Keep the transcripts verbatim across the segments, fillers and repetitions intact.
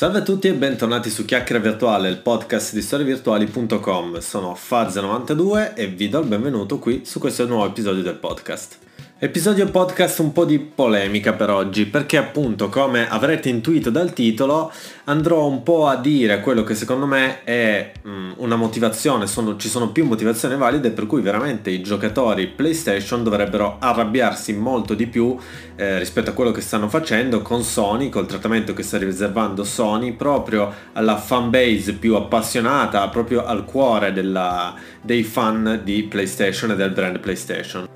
Salve a tutti e bentornati su Chiacchiera Virtuale, il podcast di storie virtuali punto com. Sono Fazza novantadue e vi do il benvenuto qui su questo nuovo episodio del podcast. Episodio podcast un po' di polemica per oggi, perché appunto, come avrete intuito dal titolo, andrò un po' a dire quello che secondo me è mh, una motivazione, sono, ci sono più motivazioni valide per cui veramente i giocatori PlayStation dovrebbero arrabbiarsi molto di più eh, rispetto a quello che stanno facendo con Sony, col trattamento che sta riservando Sony proprio alla fanbase più appassionata, proprio al cuore della, dei fan di PlayStation e del brand PlayStation.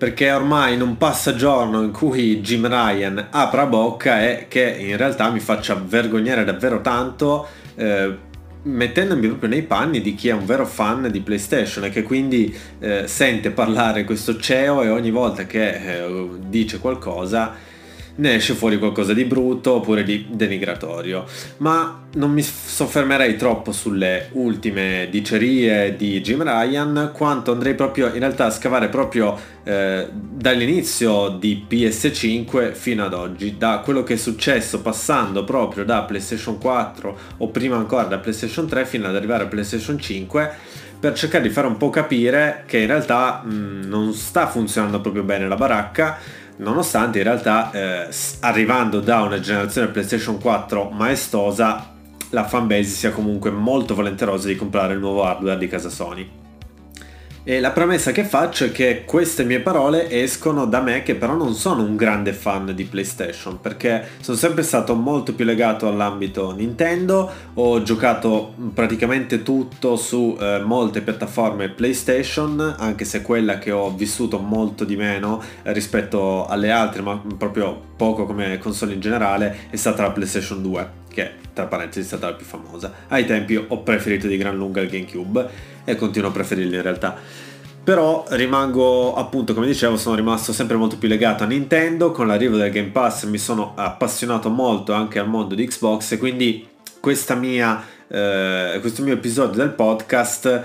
Perché ormai non passa giorno in cui Jim Ryan apra bocca e che in realtà mi faccia vergognare davvero tanto, eh, mettendomi proprio nei panni di chi è un vero fan di PlayStation e che quindi eh, sente parlare questo C E O e ogni volta che eh, dice qualcosa ne esce fuori qualcosa di brutto oppure di denigratorio. Ma non mi soffermerei troppo sulle ultime dicerie di Jim Ryan, quanto andrei proprio in realtà a scavare proprio eh, dall'inizio di P S cinque fino ad oggi, da quello che è successo passando proprio da PlayStation quattro o prima ancora da PlayStation tre fino ad arrivare a PlayStation cinque, per cercare di fare un po' capire che in realtà mh, non sta funzionando proprio bene la baracca, nonostante in realtà eh, arrivando da una generazione PlayStation quattro maestosa, la fanbase sia comunque molto volenterosa di comprare il nuovo hardware di casa Sony. E la premessa che faccio è che queste mie parole escono da me che però non sono un grande fan di PlayStation, perché sono sempre stato molto più legato all'ambito Nintendo, ho giocato praticamente tutto su eh, molte piattaforme PlayStation, anche se quella che ho vissuto molto di meno eh, rispetto alle altre, ma proprio poco come console in generale, è stata la PlayStation due, che tra parentesi è stata la più famosa. Ai tempi ho preferito di gran lunga il GameCube e continuo a preferirlo in realtà, però rimango, appunto, come dicevo, sono rimasto sempre molto più legato a Nintendo. Con l'arrivo del Game Pass mi sono appassionato molto anche al mondo di Xbox e quindi questa mia, eh, questo mio episodio del podcast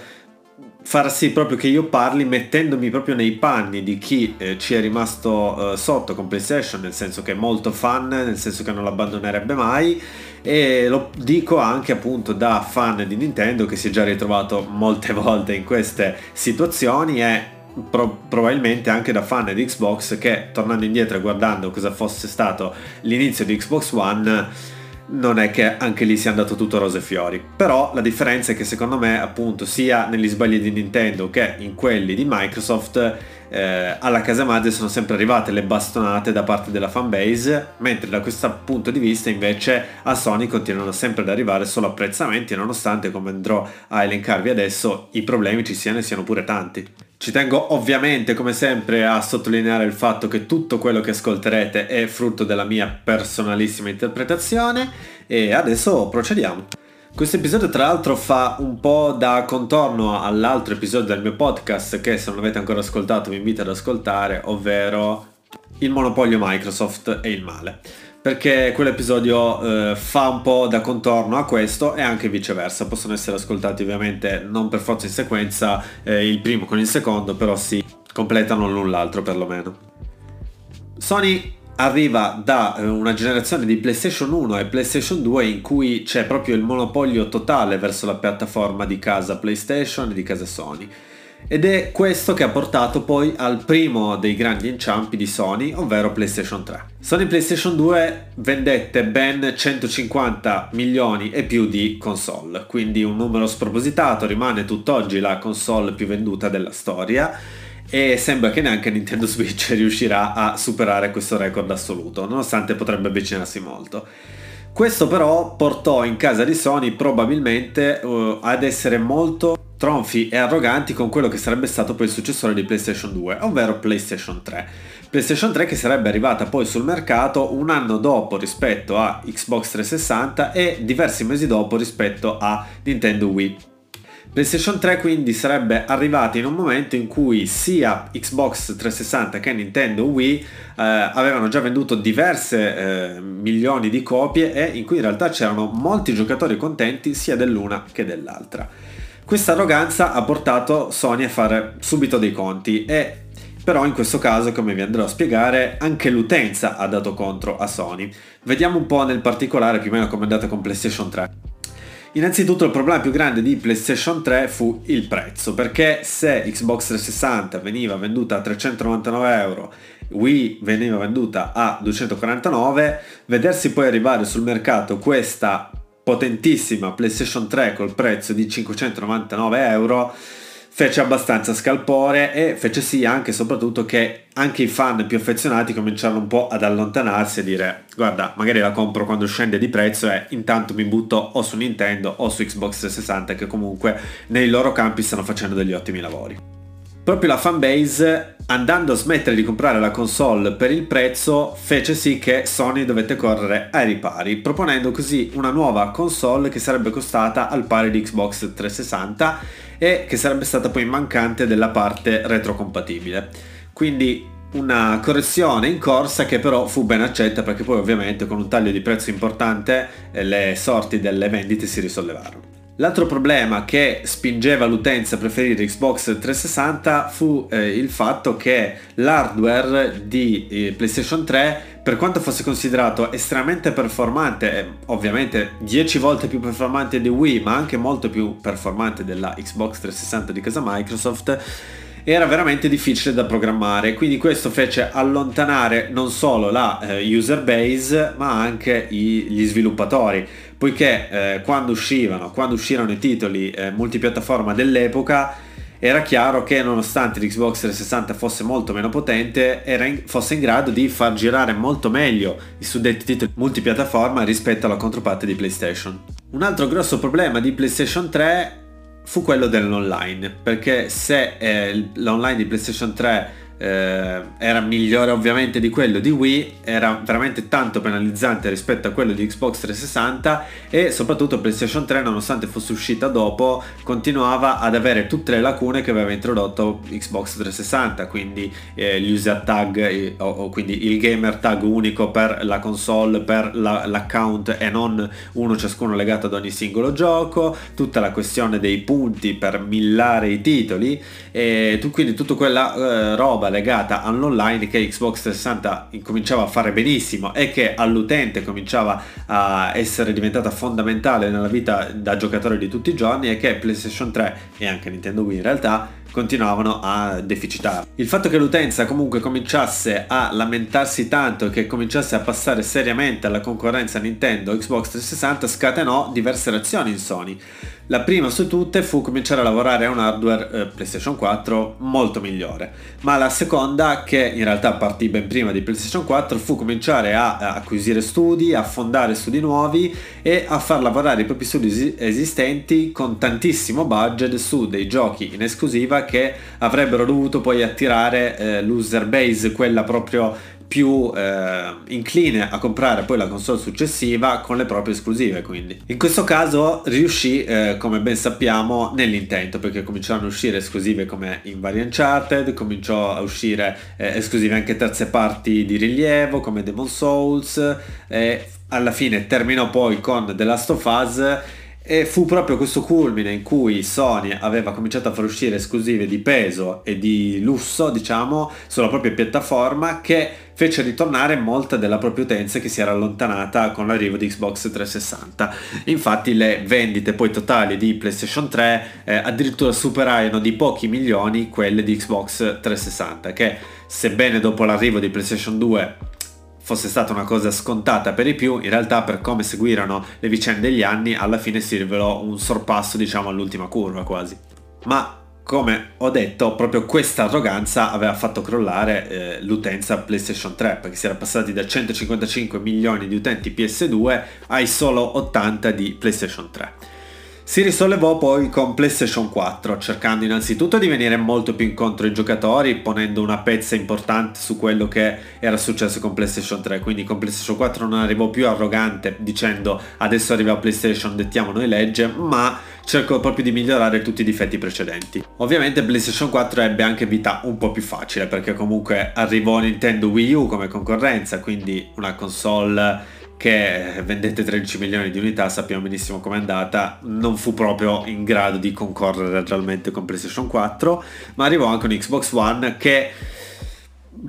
far sì proprio che io parli mettendomi proprio nei panni di chi eh, ci è rimasto eh, sotto con PlayStation, nel senso che è molto fan, nel senso che non l'abbandonerebbe mai, e lo dico anche appunto da fan di Nintendo che si è già ritrovato molte volte in queste situazioni e Pro- probabilmente anche da fan di Xbox che, tornando indietro e guardando cosa fosse stato l'inizio di Xbox One, non è che anche lì sia andato tutto rose e fiori. Però la differenza è che secondo me, appunto, sia negli sbagli di Nintendo che in quelli di Microsoft, eh, alla casa madre sono sempre arrivate le bastonate da parte della fanbase, mentre da questo punto di vista invece a Sony continuano sempre ad arrivare solo apprezzamenti, nonostante, come andrò a elencarvi adesso, i problemi ci siano e siano pure tanti. Ci tengo ovviamente, come sempre, a sottolineare il fatto che tutto quello che ascolterete è frutto della mia personalissima interpretazione e adesso procediamo. Questo episodio tra l'altro fa un po' da contorno all'altro episodio del mio podcast che, se non avete ancora ascoltato, vi invito ad ascoltare, ovvero il monopolio Microsoft e il male, perché quell'episodio eh, fa un po' da contorno a questo e anche viceversa. Possono essere ascoltati ovviamente non per forza in sequenza eh, il primo con il secondo, però si completano l'un l'altro perlomeno. Sony arriva da eh, una generazione di PlayStation uno e PlayStation due in cui c'è proprio il monopolio totale verso la piattaforma di casa PlayStation e di casa Sony. Ed è questo che ha portato poi al primo dei grandi inciampi di Sony, ovvero PlayStation tre. Sony PlayStation due vendette ben centocinquanta milioni e più di console, quindi un numero spropositato, rimane tutt'oggi la console più venduta della storia e sembra che neanche Nintendo Switch riuscirà a superare questo record assoluto, nonostante potrebbe avvicinarsi molto. Questo però portò in casa di Sony probabilmente uh, ad essere molto tronfi e arroganti con quello che sarebbe stato poi il successore di PlayStation due, ovvero PlayStation tre. PlayStation tre che sarebbe arrivata poi sul mercato un anno dopo rispetto a Xbox trecentosessanta e diversi mesi dopo rispetto a Nintendo Wii. PlayStation tre quindi sarebbe arrivata in un momento in cui sia Xbox trecentosessanta che Nintendo Wii eh, avevano già venduto diverse eh, milioni di copie e in cui in realtà c'erano molti giocatori contenti sia dell'una che dell'altra. Questa arroganza ha portato Sony a fare subito dei conti e Però in questo caso, come vi andrò a spiegare, anche l'utenza ha dato contro a Sony. Vediamo un po' nel particolare più o meno come è andata con PlayStation tre. Innanzitutto il problema più grande di PlayStation tre fu il prezzo, perché se Xbox trecentosessanta veniva venduta a trecentonovantanove euro, Wii veniva venduta a duecentoquarantanove, vedersi poi arrivare sul mercato questa potentissima PlayStation tre col prezzo di cinquecentonovantanove euro fece abbastanza scalpore e fece sì anche e soprattutto che anche i fan più affezionati cominciarono un po' ad allontanarsi e dire: guarda, magari la compro quando scende di prezzo e intanto mi butto o su Nintendo o su Xbox trecentosessanta, che comunque nei loro campi stanno facendo degli ottimi lavori. Proprio la fanbase, andando a smettere di comprare la console per il prezzo, fece sì che Sony dovette correre ai ripari, proponendo così una nuova console che sarebbe costata al pari di Xbox trecentosessanta e che sarebbe stata poi mancante della parte retrocompatibile. Quindi una correzione in corsa che però fu ben accetta, perché poi ovviamente con un taglio di prezzo importante le sorti delle vendite si risollevarono. L'altro problema che spingeva l'utenza a preferire Xbox trecentosessanta fu eh, il fatto che l'hardware di eh, PlayStation tre, per quanto fosse considerato estremamente performante, eh, ovviamente dieci volte più performante di Wii, ma anche molto più performante della Xbox trecentosessanta di casa Microsoft, era veramente difficile da programmare. Quindi questo fece allontanare non solo la eh, user base, ma anche i, gli sviluppatori, poiché eh, quando uscivano, quando uscirono i titoli eh, multipiattaforma dell'epoca, era chiaro che nonostante l'Xbox trecentosessanta fosse molto meno potente, era in, fosse in grado di far girare molto meglio i suddetti titoli multipiattaforma rispetto alla controparte di PlayStation. Un altro grosso problema di PlayStation tre fu quello dell'online, perché se eh, l'online di PlayStation tre Eh, era migliore ovviamente di quello di Wii, era veramente tanto penalizzante rispetto a quello di Xbox trecentosessanta, e soprattutto PlayStation tre, nonostante fosse uscita dopo, continuava ad avere tutte le lacune che aveva introdotto Xbox trecentosessanta, quindi eh, l'user tag eh, o, o quindi il gamer tag unico per la console, per la, l'account e non uno ciascuno legato ad ogni singolo gioco, tutta la questione dei punti per millare i titoli e tu, quindi tutta quella eh, roba legata all'online che Xbox trecentosessanta cominciava a fare benissimo e che all'utente cominciava a essere diventata fondamentale nella vita da giocatore di tutti i giorni, e che PlayStation tre e anche Nintendo Wii in realtà continuavano a deficitare. Il fatto che l'utenza comunque cominciasse a lamentarsi tanto e che cominciasse a passare seriamente alla concorrenza Nintendo Xbox trecentosessanta scatenò diverse reazioni in Sony. La prima su tutte fu cominciare a lavorare a un hardware eh, PlayStation quattro molto migliore, ma la seconda, che in realtà partì ben prima di PlayStation quattro, fu cominciare a, a acquisire studi, a fondare studi nuovi e a far lavorare i propri studi esistenti con tantissimo budget su dei giochi in esclusiva che avrebbero dovuto poi attirare eh, l'user base, quella proprio più eh, incline a comprare poi la console successiva, con le proprie esclusive. Quindi in questo caso riuscì eh, come ben sappiamo nell'intento, perché cominciarono a uscire esclusive come in vari Uncharted, cominciò a uscire eh, esclusive anche terze parti di rilievo come Demon's Souls, e alla fine terminò poi con The Last of Us. E fu proprio questo culmine in cui Sony aveva cominciato a far uscire esclusive di peso e di lusso, diciamo, sulla propria piattaforma, che fece ritornare molta della propria utenza che si era allontanata con l'arrivo di Xbox trecentosessanta. Infatti le vendite poi totali di PlayStation tre eh, addirittura superarono di pochi milioni quelle di Xbox trecentosessanta, che, sebbene dopo l'arrivo di PlayStation due fosse stata una cosa scontata per i più, in realtà per come seguirono le vicende degli anni alla fine si rivelò un sorpasso, diciamo, all'ultima curva quasi. Ma come ho detto, proprio questa arroganza aveva fatto crollare eh, l'utenza PlayStation tre, perché si era passati da centocinquantacinque milioni di utenti P S due ai solo ottanta di PlayStation tre. Si risollevò poi con PlayStation quattro, cercando innanzitutto di venire molto più incontro ai giocatori, ponendo una pezza importante su quello che era successo con PlayStation tre. Quindi con PlayStation quattro non arrivò più arrogante dicendo adesso arriva PlayStation, dettiamo noi legge, ma cercò proprio di migliorare tutti i difetti precedenti. Ovviamente PlayStation quattro ebbe anche vita un po' più facile, perché comunque arrivò Nintendo Wii U come concorrenza, quindi una console che, vendete tredici milioni di unità, sappiamo benissimo com'è andata, non fu proprio in grado di concorrere realmente con PlayStation quattro. Ma arrivò anche un Xbox One che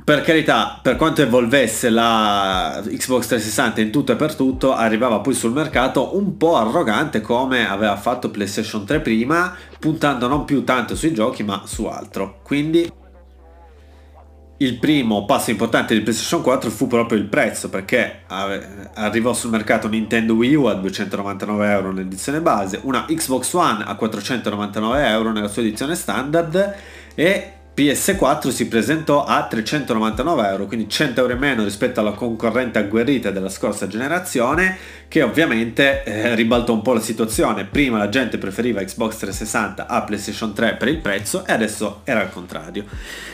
per carità, per quanto evolvesse la Xbox trecentosessanta in tutto e per tutto, arrivava poi sul mercato un po' arrogante come aveva fatto PlayStation tre prima, puntando non più tanto sui giochi ma su altro. Quindi il primo passo importante di PlayStation quattro fu proprio il prezzo, perché arrivò sul mercato Nintendo Wii U a duecentonovantanove euro nell'edizione base, una Xbox One a quattrocentonovantanove euro nella sua edizione standard e P S quattro si presentò a trecentonovantanove euro, quindi cento euro in meno rispetto alla concorrente agguerrita della scorsa generazione, che ovviamente eh, ribaltò un po' la situazione. Prima la gente preferiva Xbox trecentosessanta a PlayStation tre per il prezzo e adesso era al contrario.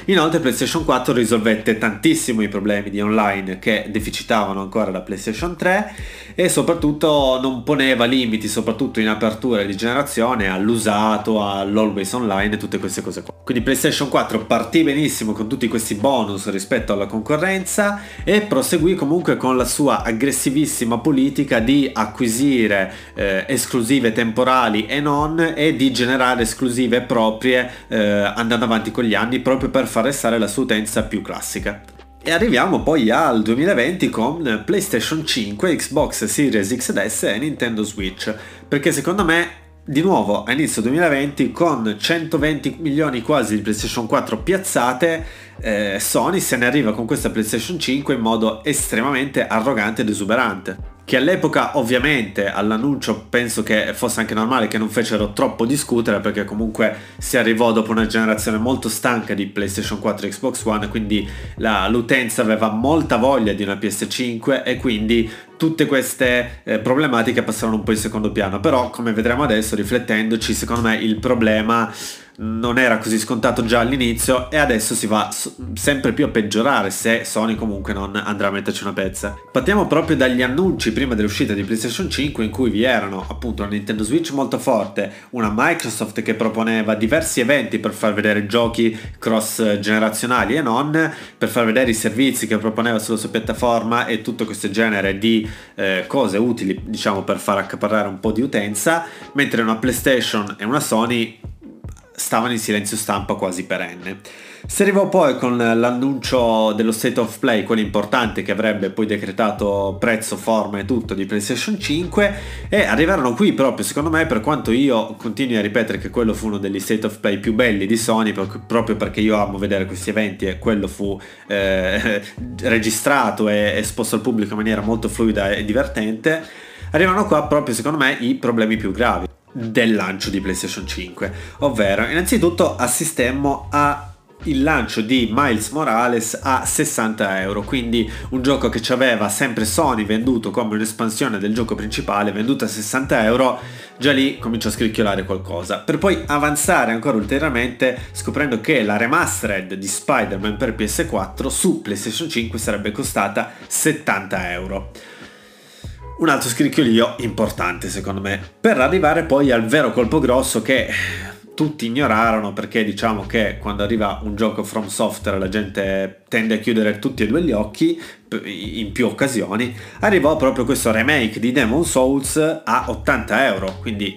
Inoltre PlayStation quattro risolvette tantissimo i problemi di online che deficitavano ancora la PlayStation tre e soprattutto non poneva limiti, soprattutto in apertura di generazione, all'usato, all'always online e tutte queste cose qua. Quindi PlayStation quattro partì benissimo con tutti questi bonus rispetto alla concorrenza e proseguì comunque con la sua aggressivissima politica di acquisire eh, esclusive temporali e non, e di generare esclusive proprie eh, andando avanti con gli anni, proprio per far restare la sua utenza più classica. E arriviamo poi al duemilaventi con PlayStation cinque, Xbox Series X ed S e Nintendo Switch, perché secondo me di nuovo a inizio duemilaventi con centoventi milioni quasi di PlayStation quattro piazzate, eh, Sony se ne arriva con questa PlayStation cinque in modo estremamente arrogante ed esuberante, che all'epoca ovviamente all'annuncio penso che fosse anche normale che non fecero troppo discutere, perché comunque si arrivò dopo una generazione molto stanca di PlayStation quattro e Xbox One, quindi la, l'utenza aveva molta voglia di una P S cinque e quindi tutte queste eh, problematiche passarono un po' in secondo piano. Però come vedremo adesso riflettendoci, secondo me il problema non era così scontato già all'inizio e adesso si va sempre più a peggiorare se Sony comunque non andrà a metterci una pezza. Partiamo proprio dagli annunci prima dell'uscita di PlayStation cinque, in cui vi erano appunto una Nintendo Switch molto forte, una Microsoft che proponeva diversi eventi per far vedere giochi cross generazionali e non, per far vedere i servizi che proponeva sulla sua piattaforma e tutto questo genere di eh, cose utili, diciamo, per far accaparrare un po' di utenza, mentre una PlayStation e una Sony stavano in silenzio stampa quasi perenne. Si arrivò poi con l'annuncio dello State of Play, quello importante che avrebbe poi decretato prezzo, forma e tutto di PlayStation cinque, e arrivarono qui proprio, secondo me, per quanto io continui a ripetere che quello fu uno degli State of Play più belli di Sony, proprio perché io amo vedere questi eventi e quello fu eh, registrato e esposto al pubblico in maniera molto fluida e divertente. Arrivano qua proprio, secondo me, i problemi più gravi del lancio di PlayStation cinque, ovvero innanzitutto assistemmo a il lancio di Miles Morales a sessanta euro, quindi un gioco che ci aveva sempre Sony venduto come un'espansione del gioco principale, venduto a sessanta euro. Già lì comincio a scricchiolare qualcosa, per poi avanzare ancora ulteriormente scoprendo che la remastered di Spider-Man per P S quattro su PlayStation cinque sarebbe costata settanta euro. Un altro scricchiolio importante, secondo me, per arrivare poi al vero colpo grosso che tutti ignorarono, perché diciamo che quando arriva un gioco From Software la gente tende a chiudere tutti e due gli occhi in più occasioni. Arrivò proprio questo remake di Demon's Souls a ottanta euro, quindi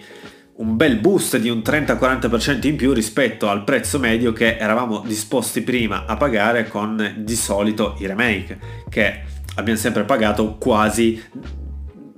un bel boost di un trenta quaranta per cento in più rispetto al prezzo medio che eravamo disposti prima a pagare con di solito i remake, che abbiamo sempre pagato quasi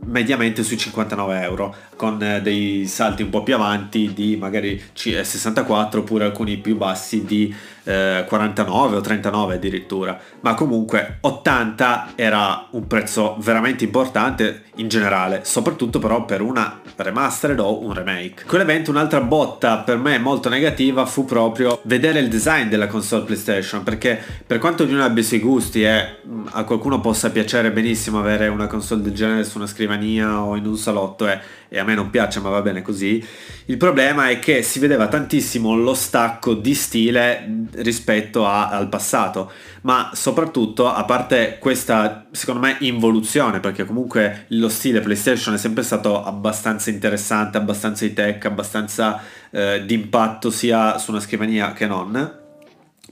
mediamente sui cinquantanove euro, con dei salti un po' più avanti di magari sessantaquattro oppure alcuni più bassi di eh, quarantanove o trentanove addirittura, ma comunque ottanta era un prezzo veramente importante in generale, soprattutto però per una remastered o un remake. Quell'evento, un'altra botta per me molto negativa fu proprio vedere il design della console PlayStation, perché per quanto ognuno abbia i suoi gusti e eh, a qualcuno possa piacere benissimo avere una console del genere su una scrivania o in un salotto eh, e a me non piace, ma va bene così. Il problema è che si vedeva tantissimo lo stacco di stile rispetto a, al passato, ma soprattutto, a parte questa secondo me involuzione, perché comunque lo stile PlayStation è sempre stato abbastanza interessante, abbastanza high tech, abbastanza eh, d'impatto sia su una scrivania che non,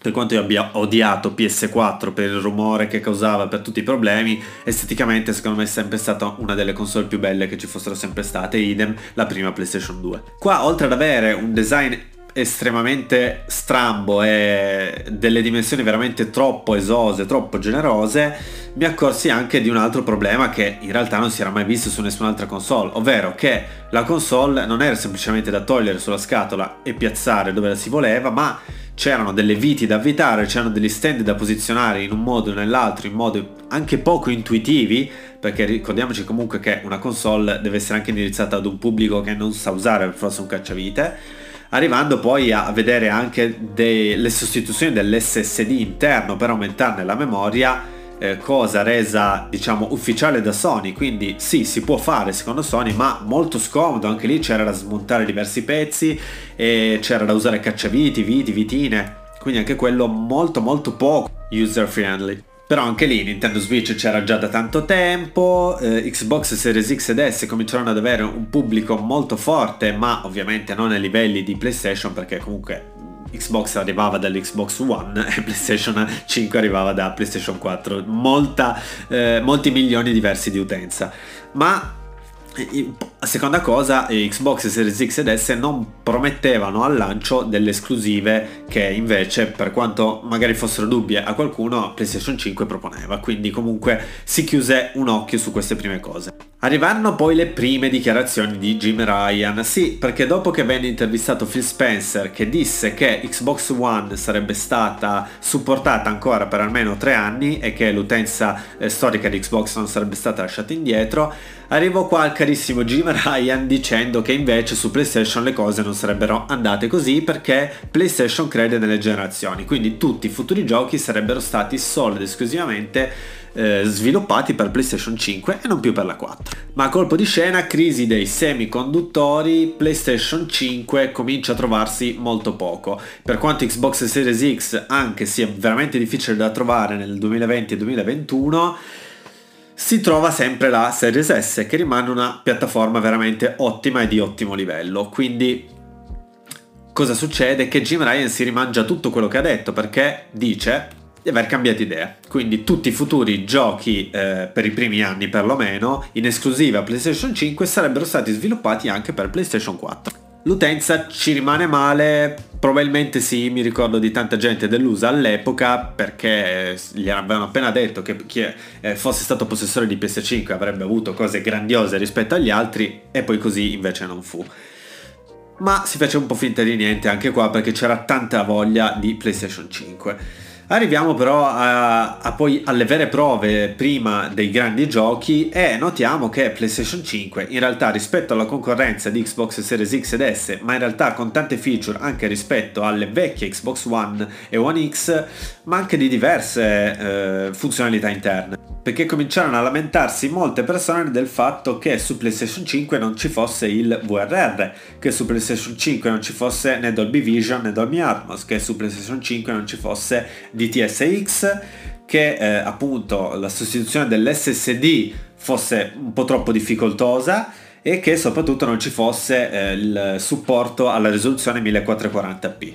per quanto io abbia odiato P S quattro per il rumore che causava, per tutti i problemi, esteticamente secondo me è sempre stata una delle console più belle che ci fossero sempre state, idem la prima PlayStation due. Qua oltre ad avere un design estremamente strambo e delle dimensioni veramente troppo esose, troppo generose, mi accorsi anche di un altro problema che in realtà non si era mai visto su nessun'altra console, ovvero che la console non era semplicemente da togliere sulla scatola e piazzare dove la si voleva, ma c'erano delle viti da avvitare, c'erano degli stand da posizionare in un modo o nell'altro, in modo anche poco intuitivi, perché ricordiamoci comunque che una console deve essere anche indirizzata ad un pubblico che non sa usare forse un cacciavite, arrivando poi a vedere anche delle sostituzioni dell'esse esse di interno per aumentarne la memoria, eh, cosa resa diciamo ufficiale da Sony, quindi sì, si può fare secondo Sony, ma molto scomodo, anche lì c'era da smontare diversi pezzi e c'era da usare cacciaviti, viti, vitine, quindi anche quello molto molto poco user friendly. Però anche lì Nintendo Switch c'era già da tanto tempo, eh, Xbox Series X ed S cominciarono ad avere un pubblico molto forte, ma ovviamente non ai livelli di PlayStation, perché comunque Xbox arrivava dall'Xbox One e PlayStation cinque arrivava da PlayStation quattro, molta, eh, molti milioni diversi di utenza. Ma a seconda cosa, Xbox Series X ed S non promettevano al lancio delle esclusive che invece, per quanto magari fossero dubbie a qualcuno, PlayStation cinque proponeva, quindi comunque si chiuse un occhio su queste prime cose. Arrivarono poi le prime dichiarazioni di Jim Ryan, sì, perché dopo che venne intervistato Phil Spencer, che disse che Xbox One sarebbe stata supportata ancora per almeno tre anni e che l'utenza eh, storica di Xbox non sarebbe stata lasciata indietro, arrivò qua al carissimo Jim Ryan dicendo che invece su PlayStation le cose non sarebbero andate così, perché PlayStation crede nelle generazioni, quindi tutti i futuri giochi sarebbero stati solo ed esclusivamente eh, sviluppati per PlayStation cinque e non più per la quattro. Ma a colpo di scena, crisi dei semiconduttori, PlayStation cinque comincia a trovarsi molto poco. Per quanto Xbox Series X anche sia veramente difficile da trovare nel duemilaventi e duemilaventuno, si trova sempre la Series S, che rimane una piattaforma veramente ottima e di ottimo livello. Quindi cosa succede? Che Jim Ryan si rimangia tutto quello che ha detto, perché dice di aver cambiato idea, quindi tutti i futuri giochi eh, per i primi anni perlomeno in esclusiva PlayStation cinque sarebbero stati sviluppati anche per PlayStation quattro. L'utenza ci rimane male, probabilmente sì, mi ricordo di tanta gente delusa all'epoca, perché gli avevano appena detto che chi fosse stato possessore di P S cinque avrebbe avuto cose grandiose rispetto agli altri, e poi così invece non fu. Ma si fece un po' finta di niente anche qua, perché c'era tanta voglia di PlayStation cinque. Arriviamo però a, a poi alle vere prove prima dei grandi giochi, e notiamo che PlayStation cinque in realtà, rispetto alla concorrenza di Xbox Series X ed S, ma in realtà con tante feature anche rispetto alle vecchie Xbox One e One X, ma anche di diverse eh, funzionalità interne, perché cominciarono a lamentarsi molte persone del fatto che su PlayStation cinque non ci fosse il V R R, che su PlayStation cinque non ci fosse né Dolby Vision né Dolby Atmos, che su PlayStation cinque non ci fosse D T S X, che eh, appunto la sostituzione dell'esse esse di fosse un po' troppo difficoltosa, e che soprattutto non ci fosse eh, il supporto alla risoluzione millequattrocentoquaranta p.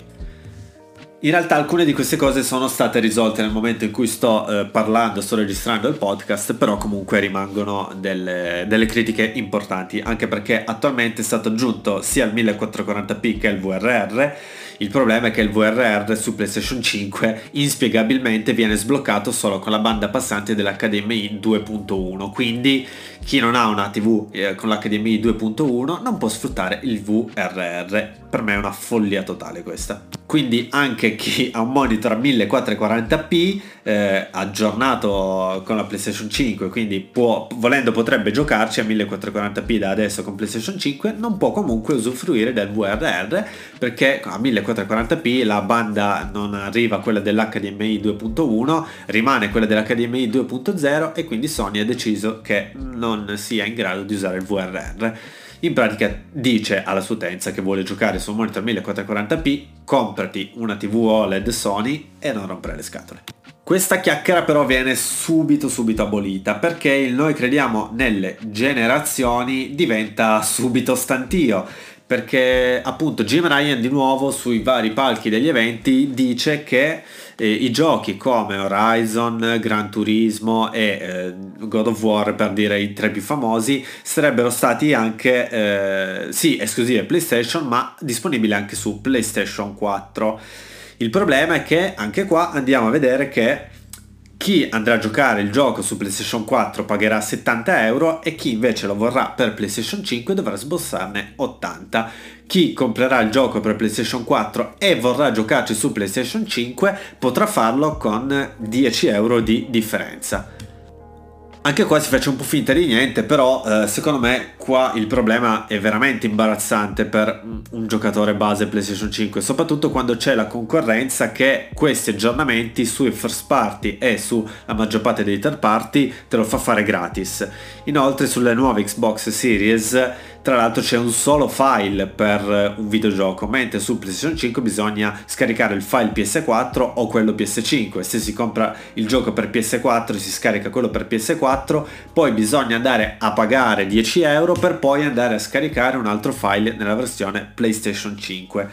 In realtà alcune di queste cose sono state risolte nel momento in cui sto eh, parlando, sto registrando il podcast, però comunque rimangono delle, delle critiche importanti, anche perché attualmente è stato aggiunto sia il millequattrocentoquaranta p che il V R R. Il problema è che il V R R su PlayStation cinque inspiegabilmente viene sbloccato solo con la banda passante dell'H D M I due punto uno, quindi chi non ha una tivù eh, con l'H D M I due punto uno non può sfruttare il V R R. Per me è una follia totale questa. Quindi anche chi ha un monitor a millequattrocentoquaranta p eh, aggiornato con la PlayStation cinque, quindi può, volendo potrebbe giocarci a millequattrocentoquaranta p da adesso con PlayStation cinque, non può comunque usufruire del V R R, perché a millequattrocentoquaranta p la banda non arriva a quella dell'H D M I due punto uno, rimane quella dell'H D M I due punto zero, e quindi Sony ha deciso che non sia in grado di usare il V R R. In pratica dice alla sua utenza che vuole giocare su un monitor millequattrocentoquaranta p, comprati una tivù O L E D Sony e non rompere le scatole. Questa chiacchiera però viene subito subito abolita, perché il "noi crediamo nelle generazioni" diventa subito stantio, perché appunto Jim Ryan di nuovo sui vari palchi degli eventi dice che eh, i giochi come Horizon, Gran Turismo e eh, God of War, per dire i tre più famosi, sarebbero stati anche eh, sì esclusive PlayStation, ma disponibili anche su PlayStation quattro. Il problema è che anche qua andiamo a vedere che chi andrà a giocare il gioco su PlayStation quattro pagherà settanta euro e chi invece lo vorrà per PlayStation cinque dovrà sborsarne ottanta. Chi comprerà il gioco per PlayStation quattro e vorrà giocarci su PlayStation cinque potrà farlo con dieci euro di differenza. Anche qua si faccia un po' finta di niente, però eh, secondo me qua il problema è veramente imbarazzante per un giocatore base PlayStation cinque, soprattutto quando c'è la concorrenza che questi aggiornamenti sui first party e sulla maggior parte dei third party te lo fa fare gratis. Inoltre sulle nuove Xbox Series tra l'altro c'è un solo file per un videogioco, mentre su PlayStation cinque bisogna scaricare il file P S quattro o quello P S cinque. Se si compra il gioco per P S quattro si scarica quello per P S quattro, poi bisogna andare a pagare dieci euro per poi andare a scaricare un altro file nella versione PlayStation cinque.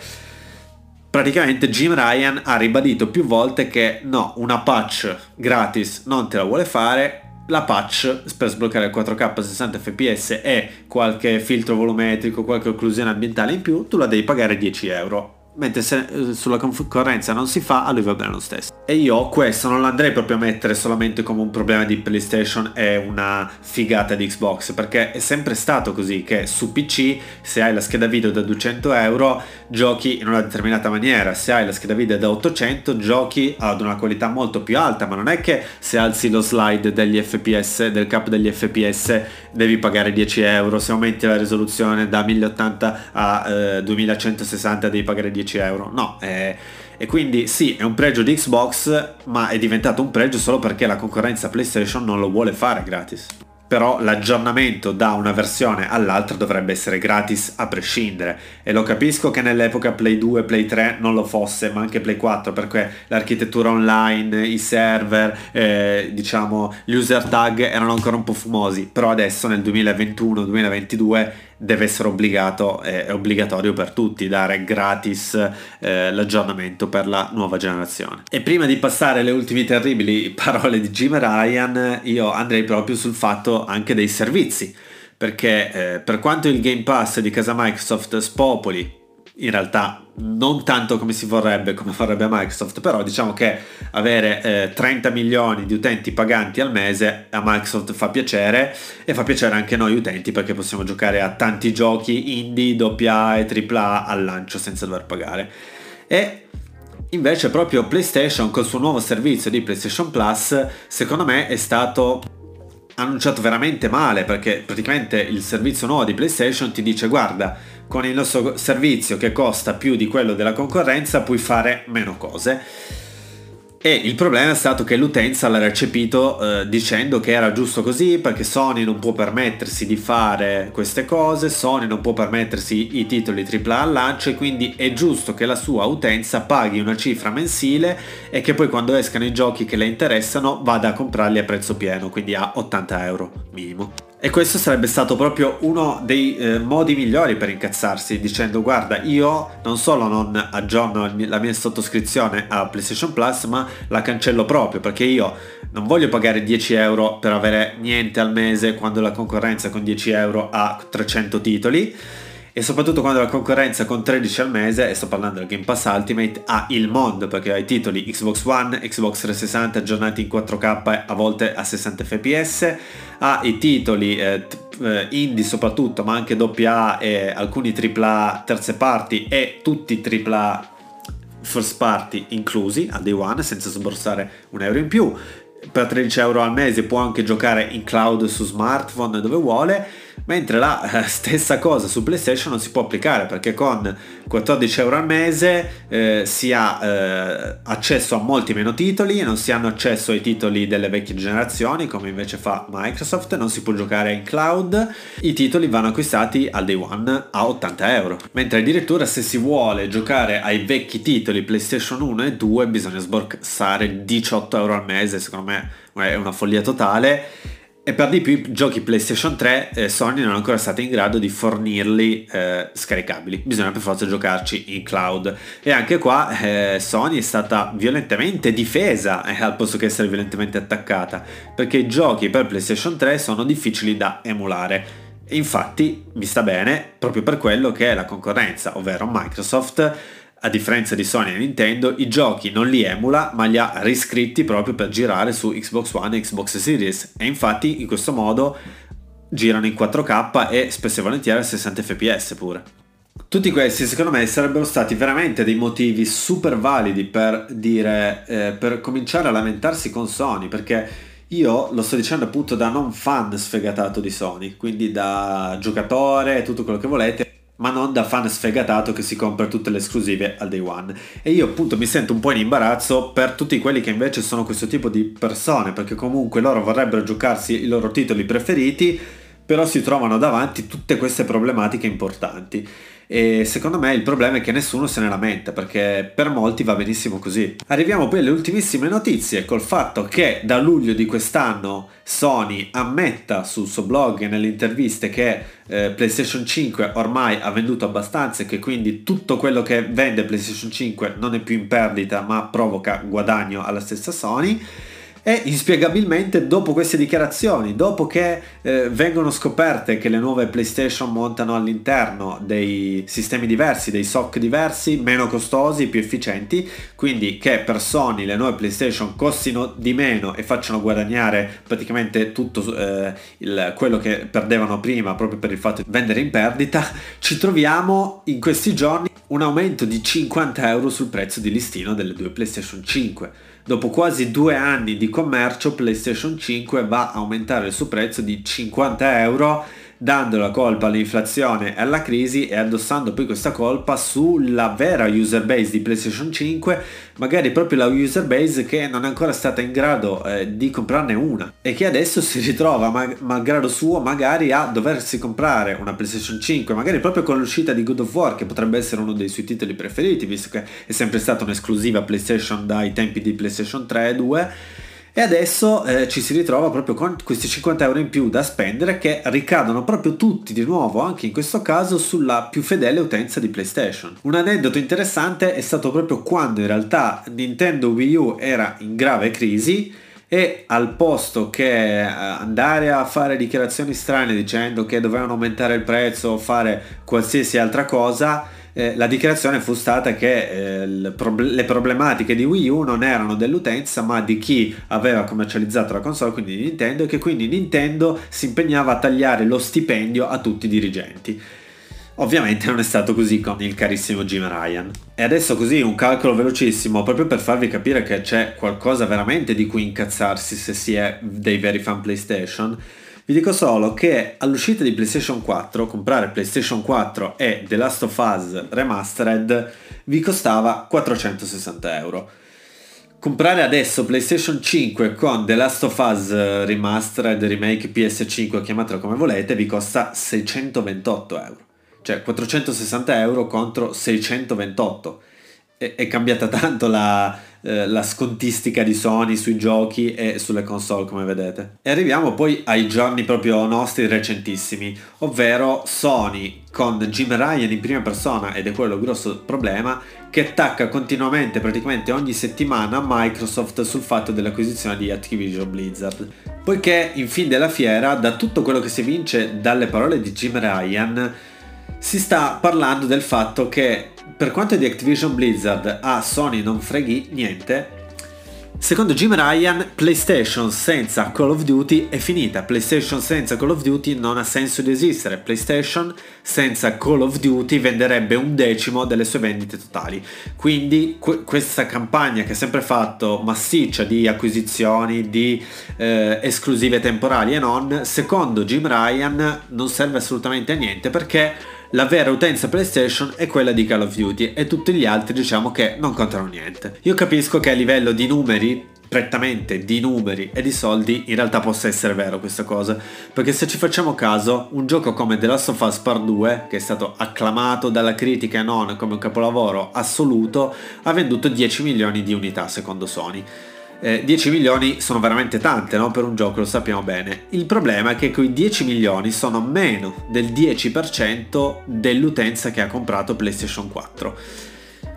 Praticamente Jim Ryan ha ribadito più volte che no, una patch gratis non te la vuole fare. La patch per sbloccare il quattro K sessanta fps e qualche filtro volumetrico, qualche occlusione ambientale in più, tu la devi pagare dieci euro. Mentre se sulla concorrenza non si fa, a lui va bene lo stesso. E io questo non l'andrei proprio a mettere solamente come un problema di PlayStation e una figata di Xbox, perché è sempre stato così che su P C, se hai la scheda video da duecento euro giochi in una determinata maniera, se hai la scheda video da ottocento giochi ad una qualità molto più alta, ma non è che se alzi lo slide degli F P S, del cap degli F P S devi pagare dieci euro, se aumenti la risoluzione da mille ottanta a eh, duemilacentosessanta devi pagare dieci euro, no, eh, e quindi sì, è un pregio di Xbox, ma è diventato un pregio solo perché la concorrenza PlayStation non lo vuole fare gratis. Però l'aggiornamento da una versione all'altra dovrebbe essere gratis a prescindere, e lo capisco che nell'epoca Play due, Play tre non lo fosse, ma anche Play quattro, perché l'architettura online, i server, eh, diciamo gli user tag erano ancora un po' fumosi, però adesso nel duemilaventuno duemilaventidue deve essere obbligato, eh, è obbligatorio per tutti dare gratis eh, l'aggiornamento per la nuova generazione. E prima di passare alle ultime terribili parole di Jim Ryan, io andrei proprio sul fatto anche dei servizi, perché eh, per quanto il Game Pass di casa Microsoft spopoli, in realtà non tanto come si vorrebbe, come vorrebbe Microsoft, però diciamo che avere eh, trenta milioni di utenti paganti al mese a Microsoft fa piacere, e fa piacere anche noi utenti perché possiamo giocare a tanti giochi indie, doppia A e tripla A al lancio senza dover pagare. E invece proprio PlayStation col suo nuovo servizio di PlayStation Plus secondo me è stato annunciato veramente male, perché praticamente il servizio nuovo di PlayStation ti dice guarda, con il nostro servizio che costa più di quello della concorrenza puoi fare meno cose. E il problema è stato che l'utenza l'ha recepito eh, dicendo che era giusto così, perché Sony non può permettersi di fare queste cose, Sony non può permettersi i titoli tripla A al lancio, e quindi è giusto che la sua utenza paghi una cifra mensile e che poi quando escano i giochi che le interessano vada a comprarli a prezzo pieno, quindi a ottanta euro minimo. E questo sarebbe stato proprio uno dei eh, modi migliori per incazzarsi, dicendo guarda, io non solo non aggiorno la mia sottoscrizione a PlayStation Plus, ma la cancello proprio, perché io non voglio pagare dieci euro per avere niente al mese quando la concorrenza con dieci euro ha trecento titoli, e soprattutto quando la concorrenza con tredici al mese, e sto parlando del Game Pass Ultimate, ha il mondo, perché ha i titoli Xbox One, Xbox trecentosessanta aggiornati in quattro K a volte a sessanta fps, ha i titoli eh, indie soprattutto, ma anche doppia A e alcuni tripla A terze parti e tutti tripla A first party inclusi a day one senza sborsare un euro in più. Per tredici euro al mese può anche giocare in cloud su smartphone dove vuole, mentre la stessa cosa su PlayStation non si può applicare, perché con quattordici euro al mese eh, si ha eh, accesso a molti meno titoli, non si hanno accesso ai titoli delle vecchie generazioni come invece fa Microsoft, non si può giocare in cloud, i titoli vanno acquistati al day one a ottanta euro, mentre addirittura se si vuole giocare ai vecchi titoli PlayStation uno e due bisogna sborsare diciotto euro al mese. Secondo me è una follia totale. E per di più giochi PlayStation tre eh, Sony non è ancora stata in grado di fornirli eh, scaricabili, bisogna per forza giocarci in cloud. E anche qua eh, Sony è stata violentemente difesa eh, al posto che essere violentemente attaccata, perché i giochi per PlayStation tre sono difficili da emulare. Infatti mi sta bene proprio per quello che è la concorrenza, ovvero Microsoft, a differenza di Sony e Nintendo, i giochi non li emula ma li ha riscritti proprio per girare su Xbox One e Xbox Series, e infatti in questo modo girano in quattro K e spesso e volentieri a sessanta fps pure. Tutti questi secondo me sarebbero stati veramente dei motivi super validi per dire eh, per cominciare a lamentarsi con Sony, perché io lo sto dicendo appunto da non fan sfegatato di Sony, quindi da giocatore, tutto quello che volete, ma non da fan sfegatato che si compra tutte le esclusive al day one. E io appunto mi sento un po' in imbarazzo per tutti quelli che invece sono questo tipo di persone, perché comunque loro vorrebbero giocarsi i loro titoli preferiti, però si trovano davanti tutte queste problematiche importanti. E secondo me il problema è che nessuno se ne lamenta, perché per molti va benissimo così. Arriviamo poi alle ultimissime notizie, col fatto che da luglio di quest'anno Sony ammetta sul suo blog e nelle interviste che eh, PlayStation cinque ormai ha venduto abbastanza e che quindi tutto quello che vende PlayStation cinque non è più in perdita ma provoca guadagno alla stessa Sony. E inspiegabilmente dopo queste dichiarazioni, dopo che eh, vengono scoperte che le nuove PlayStation montano all'interno dei sistemi diversi, dei S O C diversi, meno costosi, più efficienti, quindi che per Sony le nuove PlayStation costino di meno e facciano guadagnare praticamente tutto eh, il, quello che perdevano prima proprio per il fatto di vendere in perdita, ci troviamo in questi giorni un aumento di cinquanta euro sul prezzo di listino delle due PlayStation cinque. Dopo quasi due anni di commercio, PlayStation cinque va a aumentare il suo prezzo di cinquanta euro, dando la colpa all'inflazione e alla crisi e addossando poi questa colpa sulla vera user base di PlayStation cinque, magari proprio la user base che non è ancora stata in grado eh, di comprarne una e che adesso si ritrova mag- malgrado suo magari a doversi comprare una PlayStation cinque, magari proprio con l'uscita di God of War, che potrebbe essere uno dei suoi titoli preferiti visto che è sempre stata un'esclusiva PlayStation dai tempi di PlayStation tre e due. E adesso eh, ci si ritrova proprio con questi cinquanta euro in più da spendere, che ricadono proprio tutti di nuovo, anche in questo caso, sulla più fedele utenza di PlayStation. Un aneddoto interessante è stato proprio quando in realtà Nintendo Wii U era in grave crisi e al posto che andare a fare dichiarazioni strane dicendo che dovevano aumentare il prezzo o fare qualsiasi altra cosa, Eh, la dichiarazione fu stata che eh, le, proble- le problematiche di Wii U non erano dell'utenza ma di chi aveva commercializzato la console, quindi di Nintendo, e che quindi Nintendo si impegnava a tagliare lo stipendio a tutti i dirigenti. Ovviamente non è stato così con il carissimo Jim Ryan. E adesso così un calcolo velocissimo proprio per farvi capire che c'è qualcosa veramente di cui incazzarsi se si è dei veri fan PlayStation. Vi dico solo che all'uscita di PlayStation quattro, comprare PlayStation quattro e The Last of Us Remastered vi costava quattrocentosessanta euro. Comprare adesso PlayStation cinque con The Last of Us Remastered, Remake, P S cinque, chiamatelo come volete, vi costa seicentoventotto euro. Cioè quattrocentosessanta euro contro seicentoventotto. E- è cambiata tanto la... la scontistica di Sony sui giochi e sulle console, come vedete. E arriviamo poi ai giorni proprio nostri recentissimi, ovvero Sony con Jim Ryan in prima persona, ed è quello il grosso problema, che attacca continuamente praticamente ogni settimana Microsoft sul fatto dell'acquisizione di Activision Blizzard, poiché in fin della fiera da tutto quello che si vince dalle parole di Jim Ryan si sta parlando del fatto che per quanto di Activision Blizzard a Sony non freghi niente. Secondo Jim Ryan PlayStation senza Call of Duty è finita, PlayStation senza Call of Duty non ha senso di esistere, PlayStation senza Call of Duty venderebbe un decimo delle sue vendite totali. Quindi que- questa campagna che ha sempre fatto massiccia di acquisizioni, di eh, esclusive temporali e non, secondo Jim Ryan non serve assolutamente a niente, perché la vera utenza PlayStation è quella di Call of Duty e tutti gli altri diciamo che non contano niente. Io capisco che a livello di numeri, prettamente di numeri e di soldi, in realtà possa essere vero questa cosa, perché se ci facciamo caso un gioco come The Last of Us Part due, che è stato acclamato dalla critica e non come un capolavoro assoluto, ha venduto dieci milioni di unità secondo Sony. eh, dieci milioni sono veramente tante, no? Per un gioco, lo sappiamo bene. Il problema è che quei dieci milioni sono meno del dieci per cento dell'utenza che ha comprato PlayStation quattro.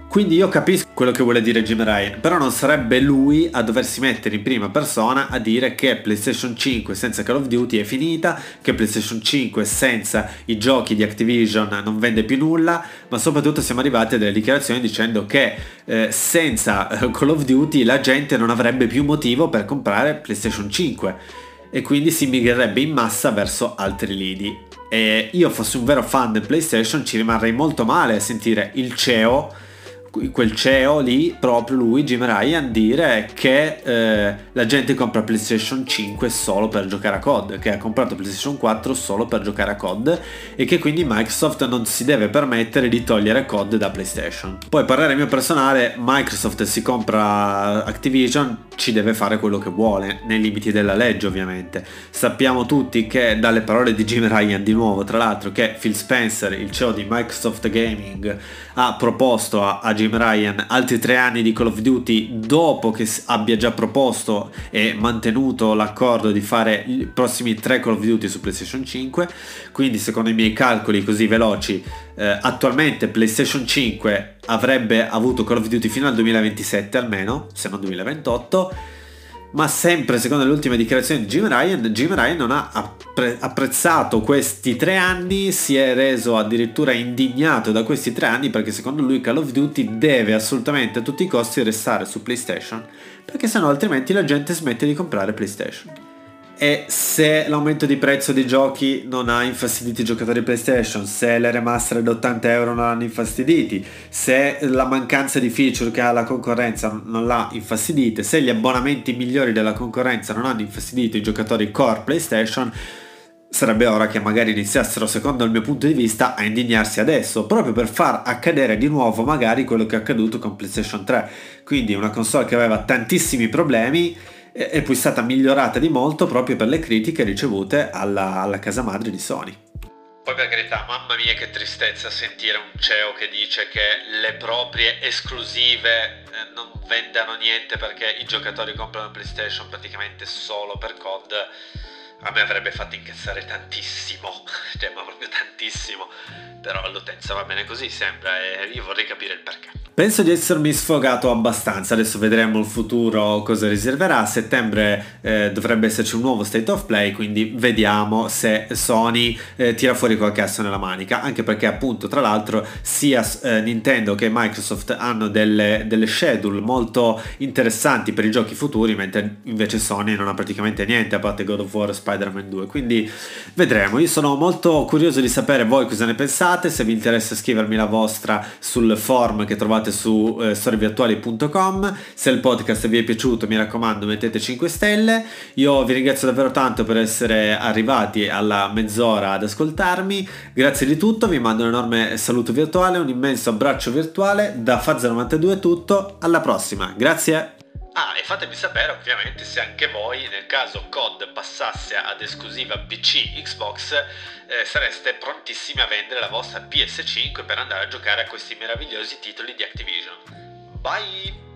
Quindi io capisco quello che vuole dire Jim Ryan, però non sarebbe lui a doversi mettere in prima persona a dire che PlayStation cinque senza Call of Duty è finita, che PlayStation cinque senza i giochi di Activision non vende più nulla, ma soprattutto siamo arrivati a delle dichiarazioni dicendo che eh, senza Call of Duty la gente non avrebbe più motivo per comprare PlayStation cinque e quindi si migrerebbe in massa verso altri lidi. E io fossi un vero fan del PlayStation ci rimarrei molto male a sentire il C E O, quel C E O lì, proprio lui, Jim Ryan, dire che eh, la gente compra PlayStation cinque solo per giocare a C O D, che ha comprato PlayStation quattro solo per giocare a C O D e che quindi Microsoft non si deve permettere di togliere C O D da PlayStation. Poi, parere mio personale, Microsoft si compra Activision, ci deve fare quello che vuole, nei limiti della legge ovviamente. Sappiamo tutti che, dalle parole di Jim Ryan di nuovo tra l'altro, che Phil Spencer, il C E O di Microsoft Gaming, ha proposto a, a Jim Ryan altri tre anni di Call of Duty dopo che abbia già proposto e mantenuto l'accordo di fare i prossimi tre Call of Duty su PlayStation cinque. Quindi, secondo i miei calcoli così veloci, eh, attualmente PlayStation cinque avrebbe avuto Call of Duty fino al duemilaventisette almeno, se non duemilaventotto. Ma sempre secondo le ultime dichiarazioni di Jim Ryan, Jim Ryan non ha appre- apprezzato questi tre anni, si è reso addirittura indignato da questi tre anni perché secondo lui Call of Duty deve assolutamente a tutti i costi restare su PlayStation, perché sennò altrimenti la gente smette di comprare PlayStation. E se l'aumento di prezzo dei giochi non ha infastidito i giocatori PlayStation, se le remastered ad ottanta euro non l'hanno infastiditi, se la mancanza di feature che ha la concorrenza non l'ha infastidita, se gli abbonamenti migliori della concorrenza non hanno infastidito i giocatori core PlayStation, sarebbe ora che magari iniziassero, secondo il mio punto di vista, a indignarsi adesso, proprio per far accadere di nuovo magari quello che è accaduto con PlayStation tre. Quindi una console che aveva tantissimi problemi e poi è stata migliorata di molto proprio per le critiche ricevute alla, alla casa madre di Sony. Poi, per carità, mamma mia che tristezza sentire un C E O che dice che le proprie esclusive non vendano niente perché i giocatori comprano PlayStation praticamente solo per C O D. A me avrebbe fatto incazzare tantissimo, cioè ma proprio tantissimo, però all'utenza va bene così sembra e io vorrei capire il perché. Penso di essermi sfogato abbastanza, adesso vedremo il futuro cosa riserverà. A settembre eh, dovrebbe esserci un nuovo State of Play, quindi vediamo se Sony eh, tira fuori qualche asso nella manica, anche perché appunto tra l'altro sia eh, Nintendo che Microsoft hanno delle, delle schedule molto interessanti per i giochi futuri, mentre invece Sony non ha praticamente niente a parte God of War, Spider-Man due, quindi vedremo. Io sono molto curioso di sapere voi cosa ne pensate, se vi interessa scrivermi la vostra sul form che trovate su eh, storie virtuali punto com. Se il podcast vi è piaciuto, mi raccomando, mettete cinque stelle. Io vi ringrazio davvero tanto per essere arrivati alla mezz'ora ad ascoltarmi, grazie di tutto, vi mando un enorme saluto virtuale, un immenso abbraccio virtuale, da Fazza novantadue è tutto, alla prossima, grazie! Ah, e fatemi sapere ovviamente se anche voi, nel caso C O D passasse ad esclusiva P C Xbox, eh, sareste prontissimi a vendere la vostra P S cinque per andare a giocare a questi meravigliosi titoli di Activision. Bye!